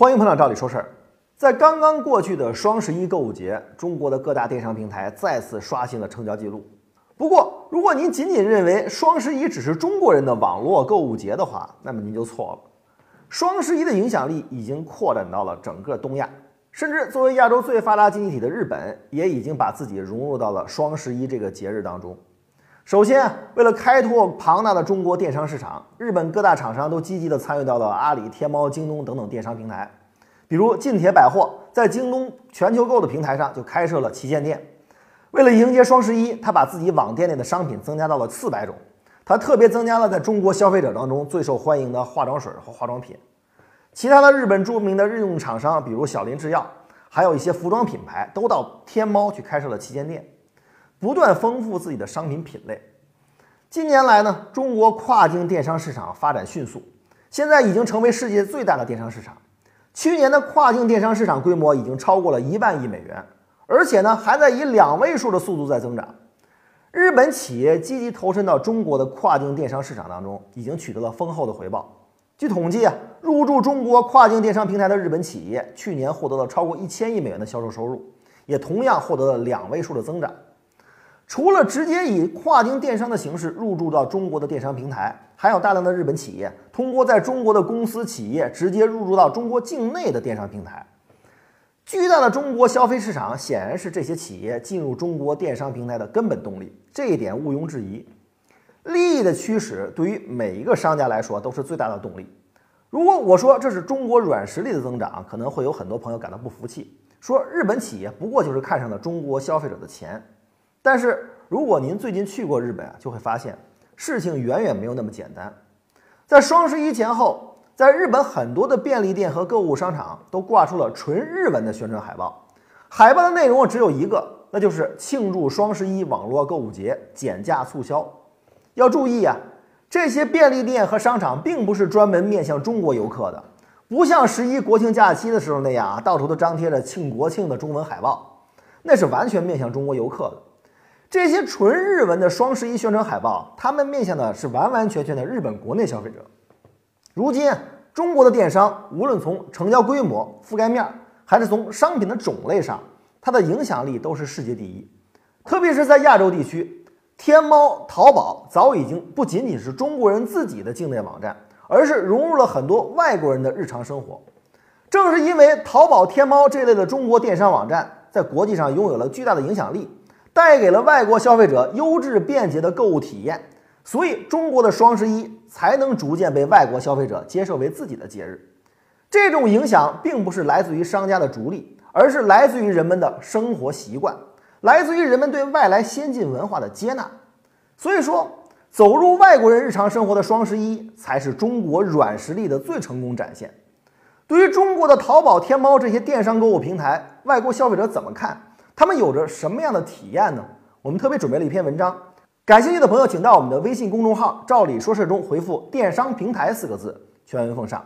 欢迎捧场，照理说事儿。在刚刚过去的双十一购物节，中国的各大电商平台再次刷新了成交记录。不过，如果您仅仅认为双十一只是中国人的网络购物节的话，那么您就错了。双十一的影响力已经扩展到了整个东亚，甚至作为亚洲最发达经济体的日本，也已经把自己融入到了双十一这个节日当中。首先为了开拓庞大的中国电商市场，日本各大厂商都积极地参与到了阿里、天猫、京东等等电商平台。比如近铁百货在京东全球购的平台上就开设了旗舰店。为了迎接双十一，他把自己网店内的商品增加到了400种。他特别增加了在中国消费者当中最受欢迎的化妆水和化妆品。其他的日本著名的日用厂商，比如小林制药，还有一些服装品牌，都到天猫去开设了旗舰店。不断丰富自己的商品品类。近年来呢，中国跨境电商市场发展迅速，现在已经成为世界最大的电商市场。去年的跨境电商市场规模已经超过了1万亿美元，而且呢，还在以2位数的速度在增长。日本企业积极投身到中国的跨境电商市场当中，已经取得了丰厚的回报。据统计，入驻中国跨境电商平台的日本企业，去年获得了超过1000亿美元的销售收入，也同样获得了2位数的增长。除了直接以跨境电商的形式入驻到中国的电商平台，还有大量的日本企业通过在中国的公司企业直接入驻到中国境内的电商平台。巨大的中国消费市场显然是这些企业进入中国电商平台的根本动力，这一点毋庸置疑。利益的驱使对于每一个商家来说都是最大的动力。如果我说这是中国软实力的增长，可能会有很多朋友感到不服气，说日本企业不过就是看上了中国消费者的钱。但是如果您最近去过日本就会发现事情远远没有那么简单。在双十一前后，在日本很多的便利店和购物商场都挂出了纯日文的宣传海报，海报的内容只有一个，那就是庆祝双十一网络购物节，减价促销。要注意，这些便利店和商场并不是专门面向中国游客的，不像11国庆假期的时候那样到处都张贴着庆国庆的中文海报，那是完全面向中国游客的。这些纯日文的双十一宣传海报，他们面向的是完完全全的日本国内消费者。如今，中国的电商无论从成交规模、覆盖面，还是从商品的种类上，它的影响力都是世界第一。特别是在亚洲地区，天猫、淘宝早已经不仅仅是中国人自己的境内网站，而是融入了很多外国人的日常生活。正是因为淘宝、天猫这类的中国电商网站在国际上拥有了巨大的影响力，带给了外国消费者优质便捷的购物体验，所以中国的双十一才能逐渐被外国消费者接受为自己的节日。这种影响并不是来自于商家的逐利，而是来自于人们的生活习惯，来自于人们对外来先进文化的接纳。所以说，走入外国人日常生活的双十一才是中国软实力的最成功展现。对于中国的淘宝、天猫这些电商购物平台，外国消费者怎么看？他们有着什么样的体验呢？我们特别准备了一篇文章，感兴趣的朋友请到我们的微信公众号“照理说事”中回复“电商平台”4个字，全文奉上。